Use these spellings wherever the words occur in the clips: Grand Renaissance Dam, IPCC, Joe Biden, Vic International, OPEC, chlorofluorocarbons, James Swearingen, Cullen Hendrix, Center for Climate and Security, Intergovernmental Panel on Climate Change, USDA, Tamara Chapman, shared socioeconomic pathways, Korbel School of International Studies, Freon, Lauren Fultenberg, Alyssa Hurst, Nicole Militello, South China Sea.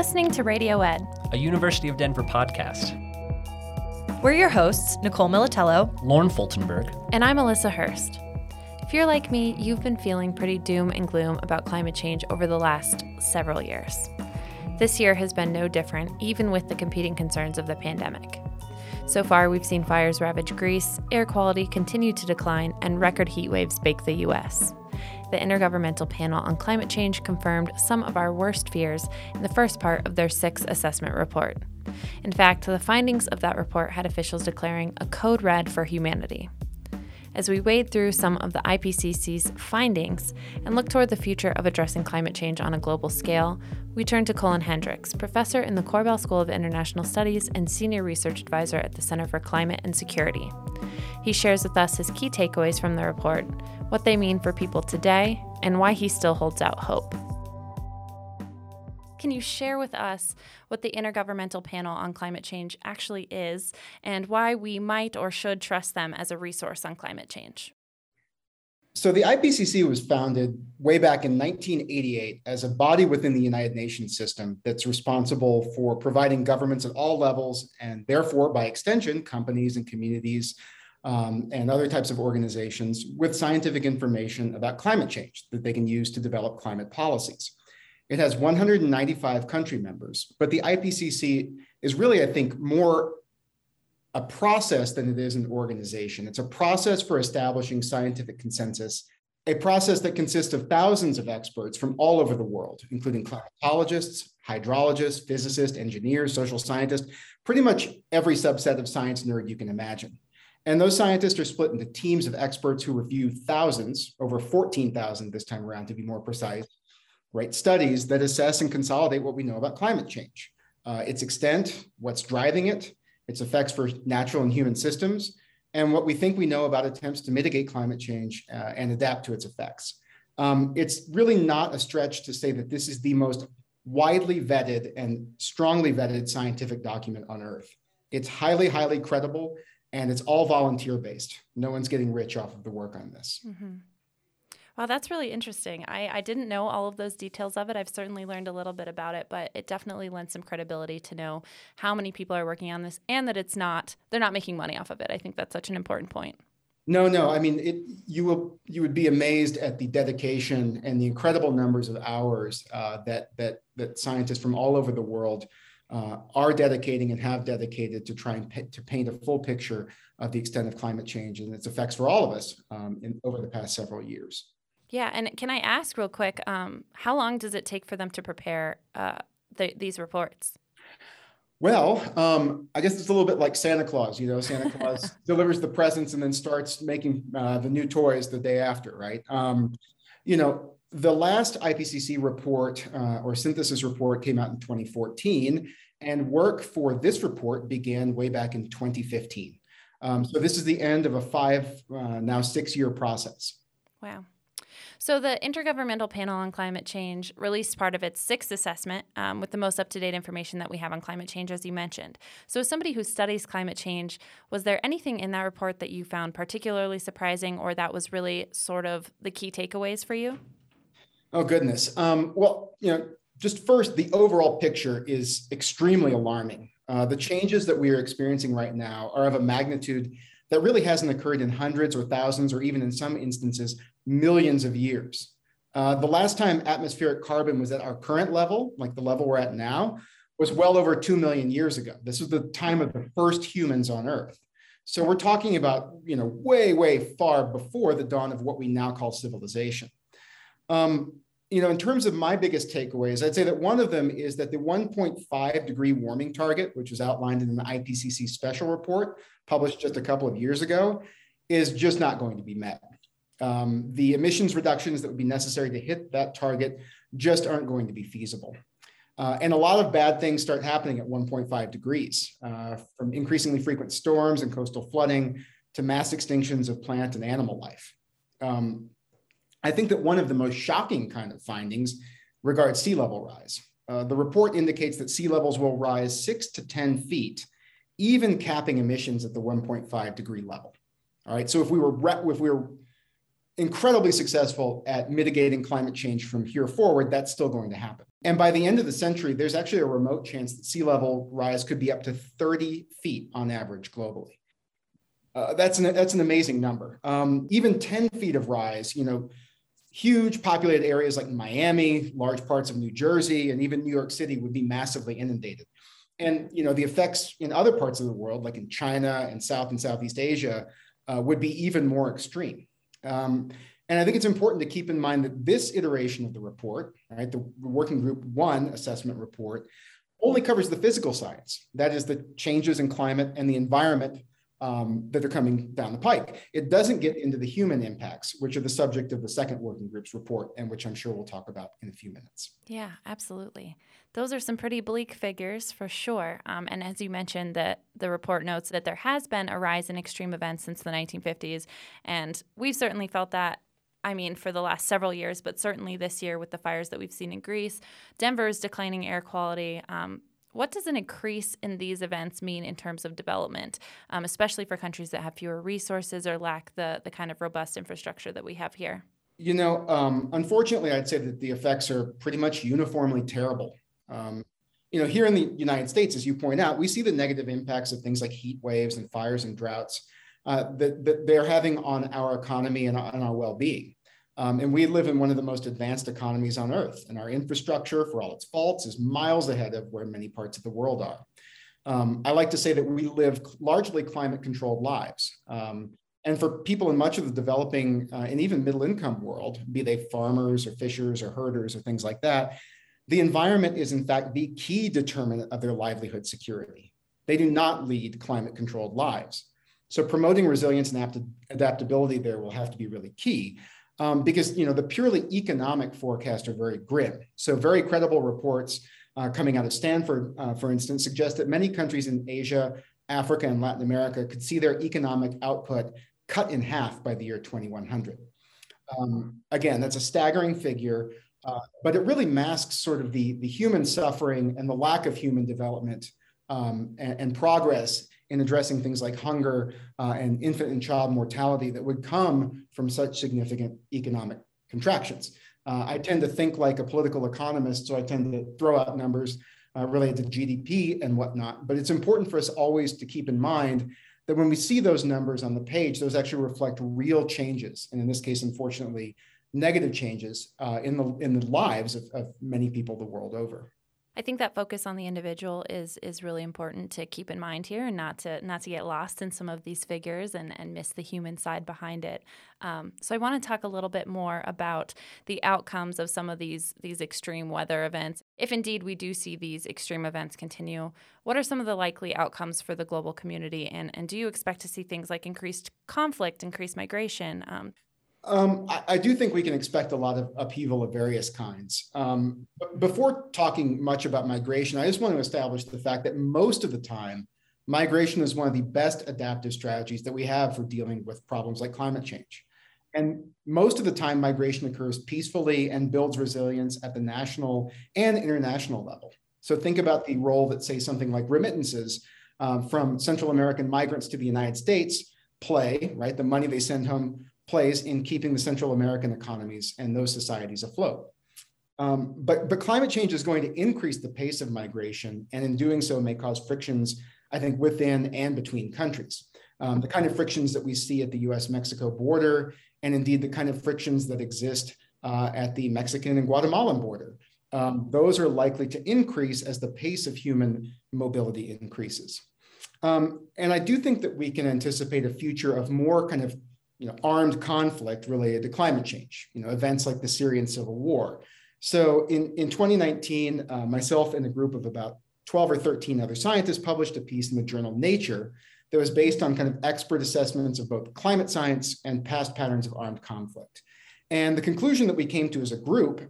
listening to Radio Ed, a University of Denver podcast. We're your hosts, Nicole Militello, Lauren Fultenberg, and I'm Alyssa Hurst. If you're like me, you've been feeling pretty doom and gloom about climate change over the last several years. This year has been no different, even with the competing concerns of the pandemic. So far, we've seen fires ravage Greece, air quality continue to decline, and record heat waves bake the U.S. The Intergovernmental Panel on Climate Change confirmed some of our worst fears in the first part of their sixth assessment report. In fact, the findings of that report had officials declaring a code red for humanity. As we wade through some of the IPCC's findings and look toward the future of addressing climate change on a global scale, we turn to Cullen Hendrix, professor in the Korbel School of International Studies and senior research advisor at the Center for Climate and Security. He shares with us his key takeaways from the report, what they mean for people today, and why he still holds out hope. Can you share with us what the Intergovernmental Panel on Climate Change actually is and why we might or should trust them as a resource on climate change? So the IPCC was founded way back in 1988 as a body within the United Nations system that's responsible for providing governments at all levels and therefore, by extension, companies and communities and other types of organizations with scientific information about climate change that they can use to develop climate policies. It has 195 country members, but the IPCC is really, I think, more a process than it is an organization. It's a process for establishing scientific consensus, a process that consists of thousands of experts from all over the world, including climatologists, hydrologists, physicists, engineers, social scientists, pretty much every subset of science nerd you can imagine. And those scientists are split into teams of experts who review thousands, over 14,000 this time around to be more precise, right, studies that assess and consolidate what we know about climate change, its extent, what's driving it, its effects for natural and human systems, and what we think we know about attempts to mitigate climate change and adapt to its effects. It's really not a stretch to say that this is the most widely vetted and strongly vetted scientific document on Earth. It's highly, highly credible, and it's all volunteer-based. No one's getting rich off of the work on this. Mm-hmm. Wow, that's really interesting. I didn't know all of those details of it. I've certainly learned a little bit about it, but it definitely lends some credibility to know how many people are working on this and that it's not, they're not making money off of it. I think that's such an important point. No. I mean, you would be amazed at the dedication and the incredible numbers of hours that scientists from all over the world are dedicating and have dedicated to try and to paint a full picture of the extent of climate change and its effects for all of us over the past several years. Yeah, and can I ask real quick, how long does it take for them to prepare these reports? Well, I guess it's a little bit like Santa Claus. You know, Santa Claus delivers the presents and then starts making the new toys the day after, right? The last IPCC report or synthesis report came out in 2014, and work for this report began way back in 2015. So this is the end of a now 6-year process. Wow. So the Intergovernmental Panel on Climate Change released part of its sixth assessment with the most up-to-date information that we have on climate change, as you mentioned. So as somebody who studies climate change, was there anything in that report that you found particularly surprising or that was really sort of the key takeaways for you? Oh, goodness. Just first, the overall picture is extremely alarming. The changes that we are experiencing right now are of a magnitude that really hasn't occurred in hundreds or thousands, or even in some instances, millions of years. The last time atmospheric carbon was at our current level, like the level we're at now, was well over 2 million years ago. This was the time of the first humans on Earth. So we're talking about, way, way far before the dawn of what we now call civilization. In terms of my biggest takeaways, I'd say that one of them is that the 1.5 degree warming target, which was outlined in an IPCC special report published just a couple of years ago, is just not going to be met. The emissions reductions that would be necessary to hit that target just aren't going to be feasible. And a lot of bad things start happening at 1.5 degrees, from increasingly frequent storms and coastal flooding to mass extinctions of plant and animal life. I think that one of the most shocking kind of findings regards sea level rise. The report indicates that sea levels will rise 6 to 10 feet, even capping emissions at the 1.5 degree level. All right, so if we were incredibly successful at mitigating climate change from here forward, that's still going to happen. And by the end of the century, there's actually a remote chance that sea level rise could be up to 30 feet on average globally. That's an amazing number. Even 10 feet of rise, you know, huge populated areas like Miami, large parts of New Jersey, and even New York City would be massively inundated. And, you know, the effects in other parts of the world, like in China and South and Southeast Asia, would be even more extreme. And I think it's important to keep in mind that this iteration of the report, right, the Working Group 1 assessment report, only covers the physical science. That is the changes in climate and the environment that are coming down the pike. It doesn't get into the human impacts, which are the subject of the second Working Group's report, and which I'm sure we'll talk about in a few minutes. Yeah, absolutely. Those are some pretty bleak figures for sure. And as you mentioned, the report notes that there has been a rise in extreme events since the 1950s. And we've certainly felt that, I mean, for the last several years, but certainly this year with the fires that we've seen in Greece, Denver's declining air quality. What does an increase in these events mean in terms of development, especially for countries that have fewer resources or lack the kind of robust infrastructure that we have here? You know, unfortunately, I'd say that the effects are pretty much uniformly terrible. You know, here in the United States, as you point out, we see the negative impacts of things like heat waves and fires and droughts that they're having on our economy and on our well-being. And we live in one of the most advanced economies on Earth, and our infrastructure, for all its faults, is miles ahead of where many parts of the world are. I like to say that we live largely climate-controlled lives. And for people in much of the developing and even middle-income world, be they farmers or fishers or herders or things like that, the environment is, in fact, the key determinant of their livelihood security. They do not lead climate-controlled lives. So promoting resilience and adaptability there will have to be really key. Because, you know, the purely economic forecasts are very grim. So very credible reports coming out of Stanford, for instance, suggest that many countries in Asia, Africa, and Latin America could see their economic output cut in half by the year 2100. Again, that's a staggering figure, but it really masks sort of the human suffering and the lack of human development and progress in addressing things like hunger and infant and child mortality that would come from such significant economic contractions. I tend to think like a political economist, so I tend to throw out numbers related to GDP and whatnot, but it's important for us always to keep in mind that when we see those numbers on the page, those actually reflect real changes, and in this case, unfortunately, negative changes in the lives of many people the world over. I think that focus on the individual is really important to keep in mind here, and not to get lost in some of these figures and miss the human side behind it. So I want to talk a little bit more about the outcomes of some of these extreme weather events. If indeed we do see these extreme events continue, what are some of the likely outcomes for the global community? And do you expect to see things like increased conflict, increased migration? I do think we can expect a lot of upheaval of various kinds. But before talking much about migration, I just want to establish the fact that most of the time, migration is one of the best adaptive strategies that we have for dealing with problems like climate change. And most of the time, migration occurs peacefully and builds resilience at the national and international level. So think about the role that, say, something like remittances from Central American migrants to the United States play, right? The money they send home plays in keeping the Central American economies and those societies afloat. But climate change is going to increase the pace of migration, and in doing so may cause frictions, I think, within and between countries. The kind of frictions that we see at the US-Mexico border, and indeed the kind of frictions that exist at the Mexican and Guatemalan border. Those are likely to increase as the pace of human mobility increases. And I do think that we can anticipate a future of more kind of armed conflict related to climate change, events like the Syrian civil war. So in 2019, myself and a group of about 12 or 13 other scientists published a piece in the journal Nature that was based on kind of expert assessments of both climate science and past patterns of armed conflict. And the conclusion that we came to as a group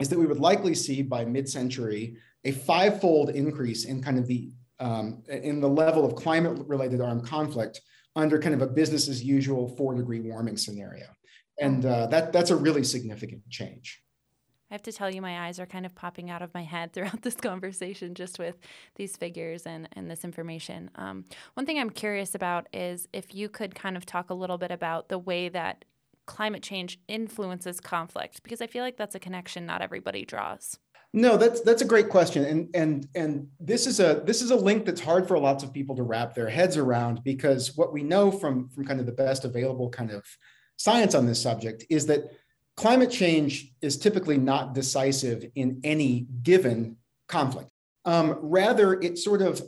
is that we would likely see by mid-century a five-fold increase in kind of in the level of climate related armed conflict under kind of a business as usual 4-degree warming scenario. And that's a really significant change. I have to tell you, my eyes are kind of popping out of my head throughout this conversation just with these figures and this information. One thing I'm curious about is if you could kind of talk a little bit about the way that climate change influences conflict? Because I feel like that's a connection not everybody draws. No, that's a great question. And this is a link that's hard for lots of people to wrap their heads around, because what we know from kind of the best available kind of science on this subject is that climate change is typically not decisive in any given conflict. Rather, it sort of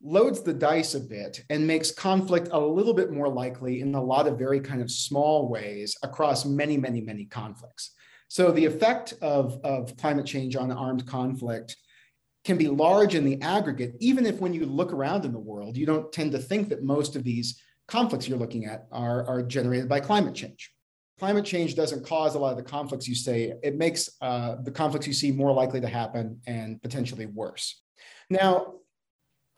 loads the dice a bit and makes conflict a little bit more likely in a lot of very kind of small ways across many, many, many conflicts. So the effect of climate change on armed conflict can be large in the aggregate, even if when you look around in the world, you don't tend to think that most of these conflicts you're looking at are generated by climate change. Climate change doesn't cause a lot of the conflicts you say. It makes the conflicts you see more likely to happen and potentially worse. Now,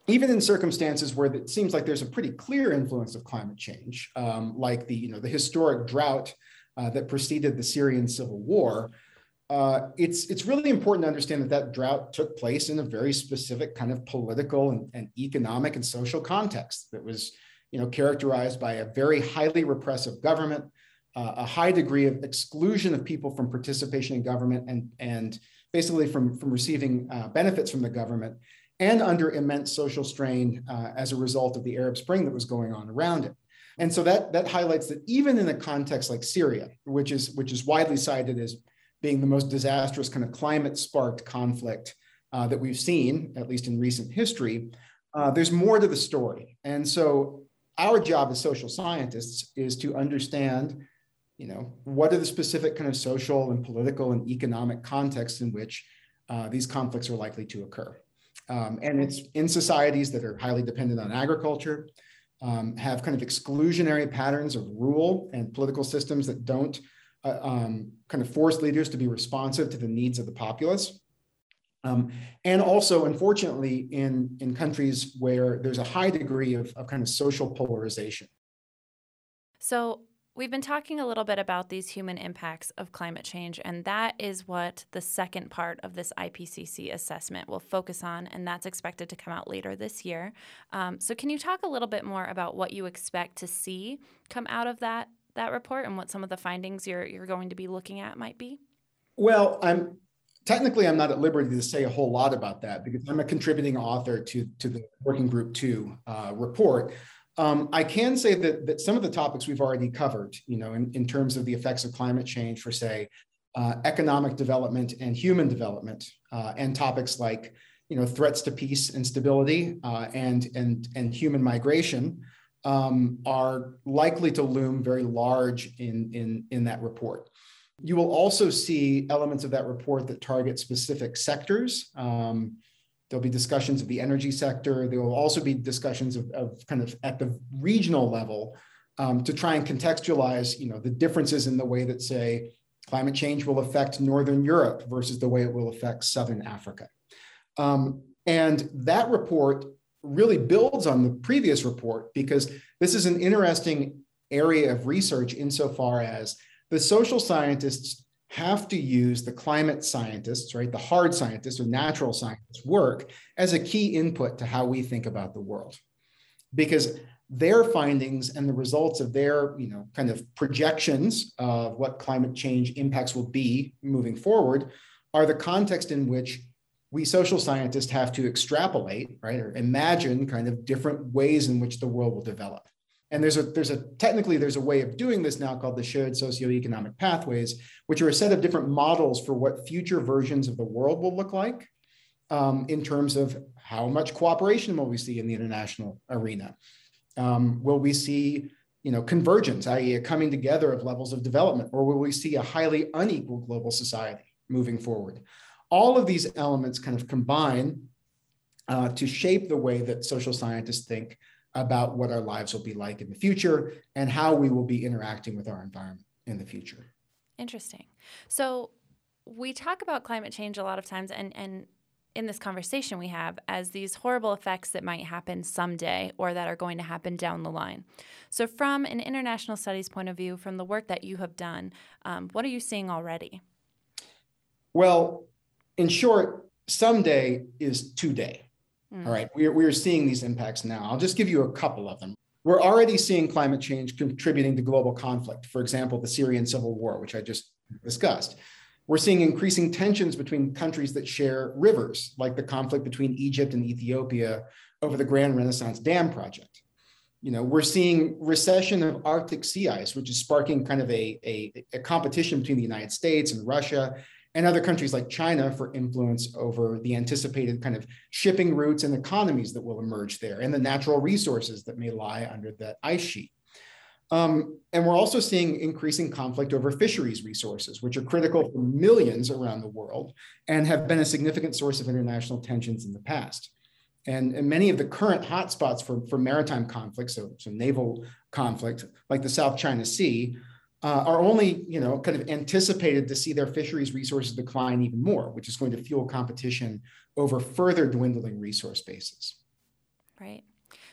even in circumstances where it seems like there's a pretty clear influence of climate change, like the historic drought that preceded the Syrian civil war, it's really important to understand that drought took place in a very specific kind of political and economic and social context that was characterized by a very highly repressive government, a high degree of exclusion of people from participation in government and basically from receiving benefits from the government, and under immense social strain as a result of the Arab Spring that was going on around it. And so that highlights that even in a context like Syria, which is widely cited as being the most disastrous kind of climate-sparked conflict that we've seen, at least in recent history, there's more to the story. And so our job as social scientists is to understand, what are the specific kind of social and political and economic contexts in which these conflicts are likely to occur. And it's in societies that are highly dependent on agriculture, have kind of exclusionary patterns of rule and political systems that don't kind of force leaders to be responsive to the needs of the populace. And also, unfortunately, in countries where there's a high degree of kind of social polarization. So we've been talking a little bit about these human impacts of climate change, and that is what the second part of this IPCC assessment will focus on, and that's expected to come out later this year. So can you talk a little bit more about what you expect to see come out of that report and what some of the findings you're going to be looking at might be? Well, I'm not at liberty to say a whole lot about that because I'm a contributing author to the Working Group 2 report. I can say that some of the topics we've already covered, in terms of the effects of climate change for, say, economic development and human development, and topics like, threats to peace and stability and human migration are likely to loom very large in that report. You will also see elements of that report that target specific sectors. There'll be discussions of the energy sector. There will also be discussions of kind of at the regional level to try and contextualize, the differences in the way that, say, climate change will affect Northern Europe versus the way it will affect Southern Africa. And that report really builds on the previous report because this is an interesting area of research insofar as the social scientists have to use the climate scientists, right, the hard scientists or natural scientists work as a key input to how we think about the world, because their findings and the results of their, kind of projections of what climate change impacts will be moving forward are the context in which we social scientists have to extrapolate, right, or imagine kind of different ways in which the world will develop. And there's a way of doing this now called the shared socioeconomic pathways, which are a set of different models for what future versions of the world will look like in terms of how much cooperation will we see in the international arena. Will we see, convergence, i.e. a coming together of levels of development, or will we see a highly unequal global society moving forward? All of these elements kind of combine to shape the way that social scientists think about what our lives will be like in the future and how we will be interacting with our environment in the future. Interesting. So we talk about climate change a lot of times and in this conversation we have as these horrible effects that might happen someday or that are going to happen down the line. So from an international studies point of view, from the work that you have done, what are you seeing already? Well, in short, someday is today. All right, we are seeing these impacts now. I'll just give you a couple of them. We're already seeing climate change contributing to global conflict. For example, the Syrian civil war, which I just discussed. We're seeing increasing tensions between countries that share rivers, like the conflict between Egypt and Ethiopia over the Grand Renaissance Dam project. You know, we're seeing recession of Arctic sea ice, which is sparking kind of a competition between the United States and Russia and other countries like China for influence over the anticipated kind of shipping routes and economies that will emerge there and the natural resources that may lie under that ice sheet. And we're also seeing increasing conflict over fisheries resources, which are critical for millions around the world and have been a significant source of international tensions in the past. And many of the current hotspots for maritime conflict, so naval conflict, like the South China Sea, are only, you know, kind of anticipated to see their fisheries resources decline even more, which is going to fuel competition over further dwindling resource bases. Right.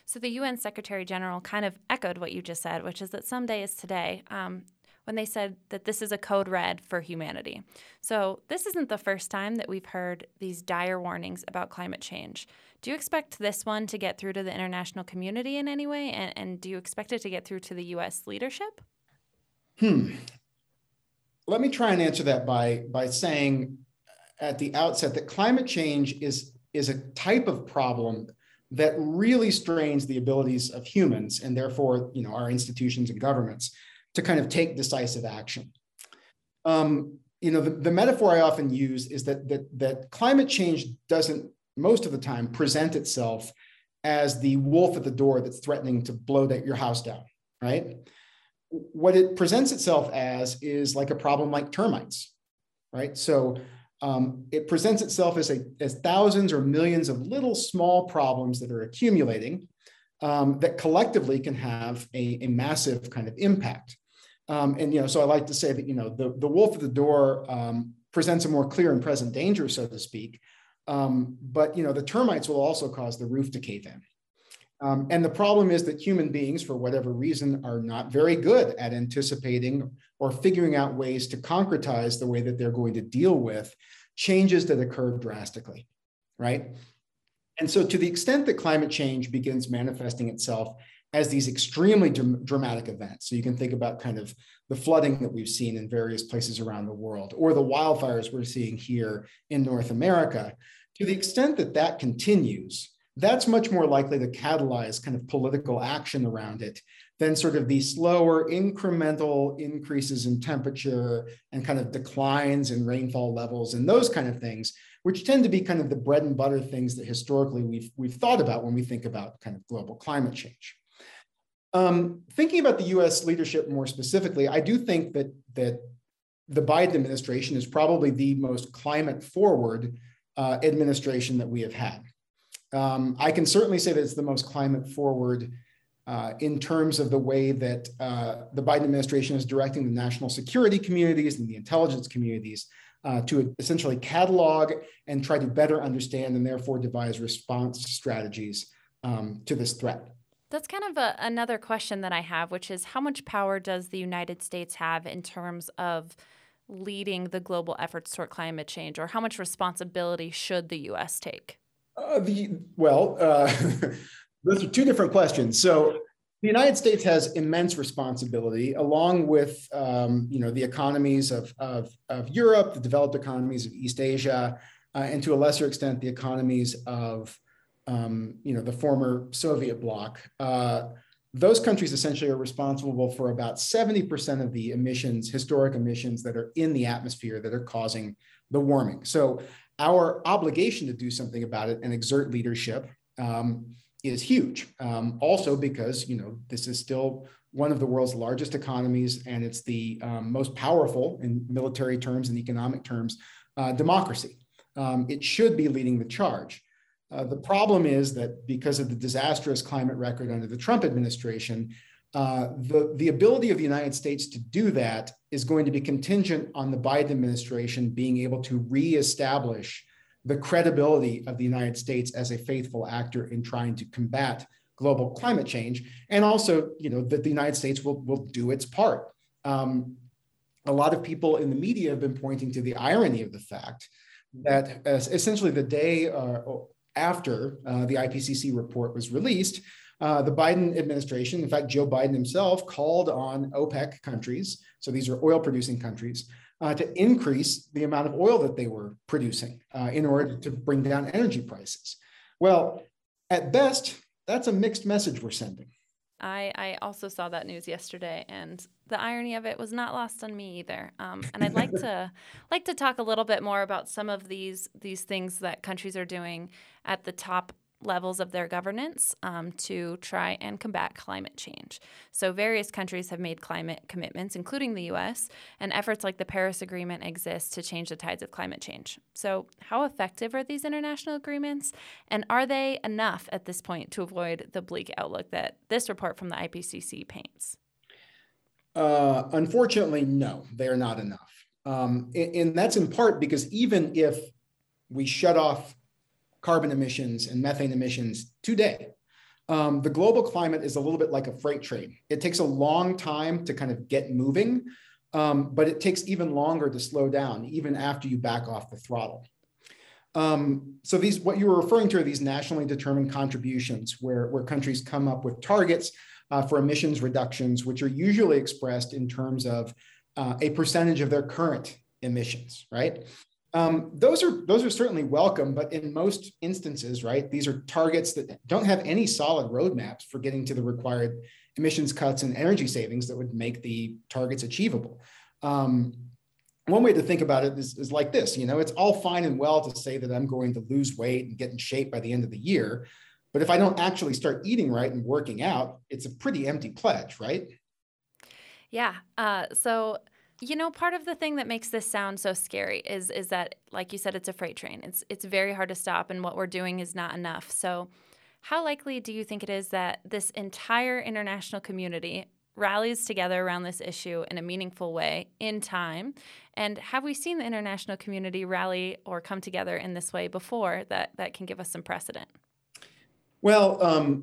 So the UN Secretary General kind of echoed what you just said, which is that someday is today, when they said that this is a code red for humanity. So this isn't the first time that we've heard these dire warnings about climate change. Do you expect this one to get through to the international community in any way? And do you expect it to get through to the U.S. leadership? Let me try and answer that by saying at the outset that climate change is a type of problem that really strains the abilities of humans and therefore, you know, our institutions and governments to kind of take decisive action. You know, the metaphor I often use is that climate change doesn't most of the time present itself as the wolf at the door that's threatening to blow your house down, right? What it presents itself as is like a problem like termites, right? So it presents itself as thousands or millions of little small problems that are accumulating that collectively can have a massive kind of impact. And, you know, so I like to say that, you know, the wolf at the door presents a more clear and present danger, so to speak. But, you know, the termites will also cause the roof to cave in. And the problem is that human beings, for whatever reason, are not very good at anticipating or figuring out ways to concretize the way that they're going to deal with changes that occur drastically, right? And so to the extent that climate change begins manifesting itself as these extremely dramatic events, so you can think about kind of the flooding that we've seen in various places around the world, or the wildfires we're seeing here in North America, to the extent that that continues, that's much more likely to catalyze kind of political action around it than sort of the slower incremental increases in temperature and kind of declines in rainfall levels and those kind of things, which tend to be kind of the bread and butter things that historically we've thought about when we think about kind of global climate change. Thinking about the US leadership more specifically, I do think that the Biden administration is probably the most climate forward administration that we have had. I can certainly say that it's the most climate forward in terms of the way that the Biden administration is directing the national security communities and the intelligence communities to essentially catalog and try to better understand and therefore devise response strategies to this threat. That's kind of another question that I have, which is how much power does the United States have in terms of leading the global efforts toward climate change, or how much responsibility should the U.S. take? Those are two different questions. So the United States has immense responsibility, along with the economies of Europe, the developed economies of East Asia, and to a lesser extent the economies of the former Soviet bloc. Those countries essentially are responsible for about 70% of the emissions, historic emissions that are in the atmosphere that are causing the warming. So our obligation to do something about it and exert leadership is huge. Also because, you know, this is still one of the world's largest economies and it's the most powerful in military terms and economic terms, democracy. It should be leading the charge. The problem is that because of the disastrous climate record under the Trump administration, the ability of the United States to do that is going to be contingent on the Biden administration being able to reestablish the credibility of the United States as a faithful actor in trying to combat global climate change, and also, you know, that the United States will do its part. A lot of people in the media have been pointing to the irony of the fact that essentially the day after the IPCC report was released, The Biden administration, in fact, Joe Biden himself, called on OPEC countries, so these are oil-producing countries, to increase the amount of oil that they were producing in order to bring down energy prices. Well, at best, that's a mixed message we're sending. I also saw that news yesterday, and the irony of it was not lost on me either. And I'd like to talk a little bit more about some of these things that countries are doing at the top levels of their governance to try and combat climate change. So various countries have made climate commitments, including the U.S., and efforts like the Paris Agreement exist to change the tides of climate change. So how effective are these international agreements, and are they enough at this point to avoid the bleak outlook that this report from the IPCC paints? Unfortunately, no, they are not enough. And that's in part because even if we shut off carbon emissions and methane emissions today, the global climate is a little bit like a freight train. It takes a long time to kind of get moving, but it takes even longer to slow down, even after you back off the throttle. So these, what you were referring to are these nationally determined contributions where countries come up with targets for emissions reductions, which are usually expressed in terms of a percentage of their current emissions, right? Those are certainly welcome, but in most instances, right, these are targets that don't have any solid roadmaps for getting to the required emissions cuts and energy savings that would make the targets achievable. One way to think about it is like this, you know, it's all fine and well to say that I'm going to lose weight and get in shape by the end of the year, but if I don't actually start eating right and working out, it's a pretty empty pledge, right? Yeah. So you know, part of the thing that makes this sound so scary is that, like you said, it's a freight train. It's very hard to stop, and what we're doing is not enough. So how likely do you think it is that this entire international community rallies together around this issue in a meaningful way in time? And have we seen the international community rally or come together in this way before that can give us some precedent? Well,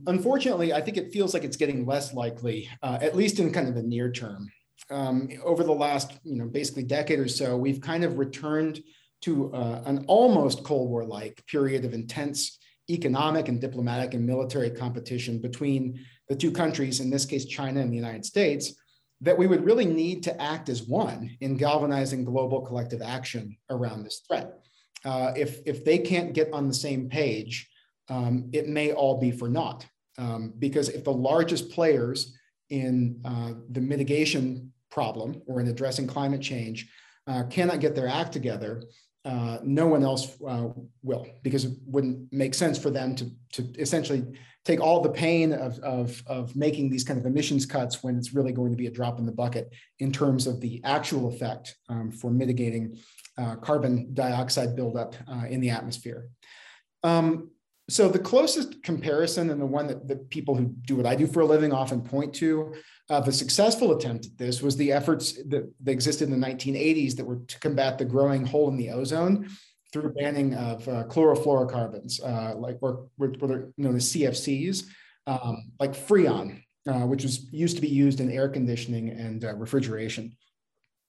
unfortunately, I think it feels like it's getting less likely, at least in kind of the near term. Over the last, basically decade or so, we've kind of returned to an almost Cold War-like period of intense economic and diplomatic and military competition between the two countries, in this case, China and the United States, that we would really need to act as one in galvanizing global collective action around this threat. If they can't get on the same page, it may all be for naught, because if the largest players in the mitigation problem or in addressing climate change cannot get their act together, no one else will, because it wouldn't make sense for them to essentially take all the pain of making these kind of emissions cuts when it's really going to be a drop in the bucket in terms of the actual effect for mitigating carbon dioxide buildup in the atmosphere. So the closest comparison, and the one that the people who do what I do for a living often point to, the successful attempt at this was the efforts that existed in the 1980s that were to combat the growing hole in the ozone through banning of chlorofluorocarbons, what are known as CFCs, like Freon, which used to be used in air conditioning and refrigeration.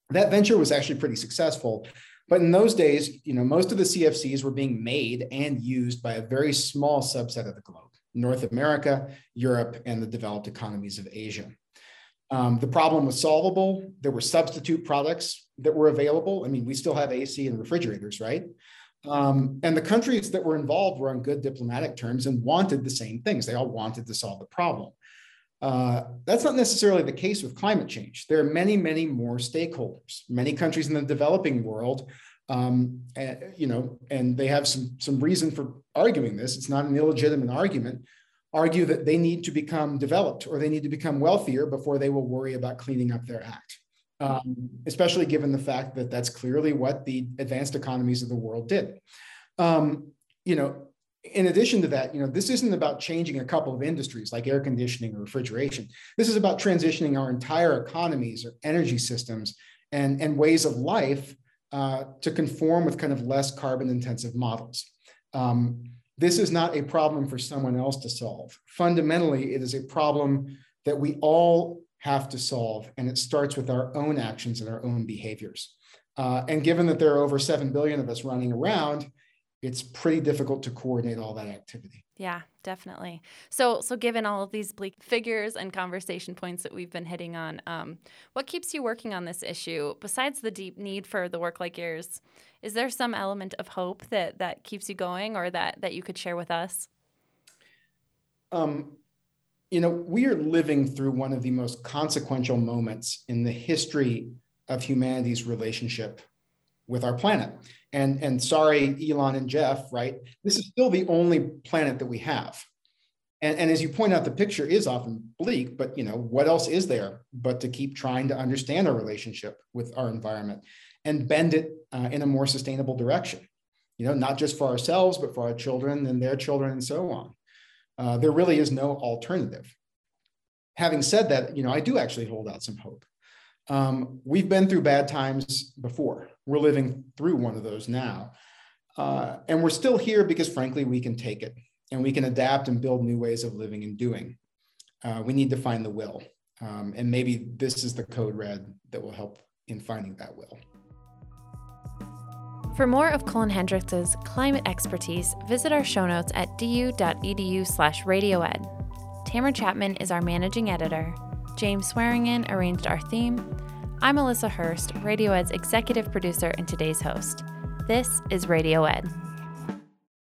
That venture was actually pretty successful. But in those days, most of the CFCs were being made and used by a very small subset of the globe, North America, Europe, and the developed economies of Asia. The problem was solvable. There were substitute products that were available. I mean, we still have AC and refrigerators, right? And the countries that were involved were on good diplomatic terms and wanted the same things. They all wanted to solve the problem. That's not necessarily the case with climate change. There are many, many more stakeholders. Many countries in the developing world, and they have some reason for arguing this. It's not an illegitimate argument. Argue that they need to become developed or they need to become wealthier before they will worry about cleaning up their act, especially given the fact that that's clearly what the advanced economies of the world did. In addition to that, this isn't about changing a couple of industries like air conditioning or refrigeration. This is about transitioning our entire economies or energy systems and ways of life to conform with kind of less carbon intensive models. This is not a problem for someone else to solve. Fundamentally, it is a problem that we all have to solve, and it starts with our own actions and our own behaviors. And given that there are over 7 billion of us running around, it's pretty difficult to coordinate all that activity. Yeah, definitely. So given all of these bleak figures and conversation points that we've been hitting on, what keeps you working on this issue? Besides the deep need for the work-life years, is there some element of hope that keeps you going or that you could share with us? We are living through one of the most consequential moments in the history of humanity's relationship with our planet. And sorry, Elon and Jeff, right? This is still the only planet that we have. And as you point out, the picture is often bleak, but what else is there but to keep trying to understand our relationship with our environment and bend it in a more sustainable direction, not just for ourselves, but for our children and their children and so on. There really is no alternative. Having said that, I do actually hold out some hope. We've been through bad times before. We're living through one of those now. And we're still here because, frankly, we can take it and we can adapt and build new ways of living and doing. We need to find the will. And maybe this is the code red that will help in finding that will. For more of Cullen Hendrix's climate expertise, visit our show notes at du.edu/radioed. Tamara Chapman is our managing editor. James Swearingen arranged our theme. I'm Alyssa Hurst, Radio Ed's executive producer and today's host. This is Radio Ed.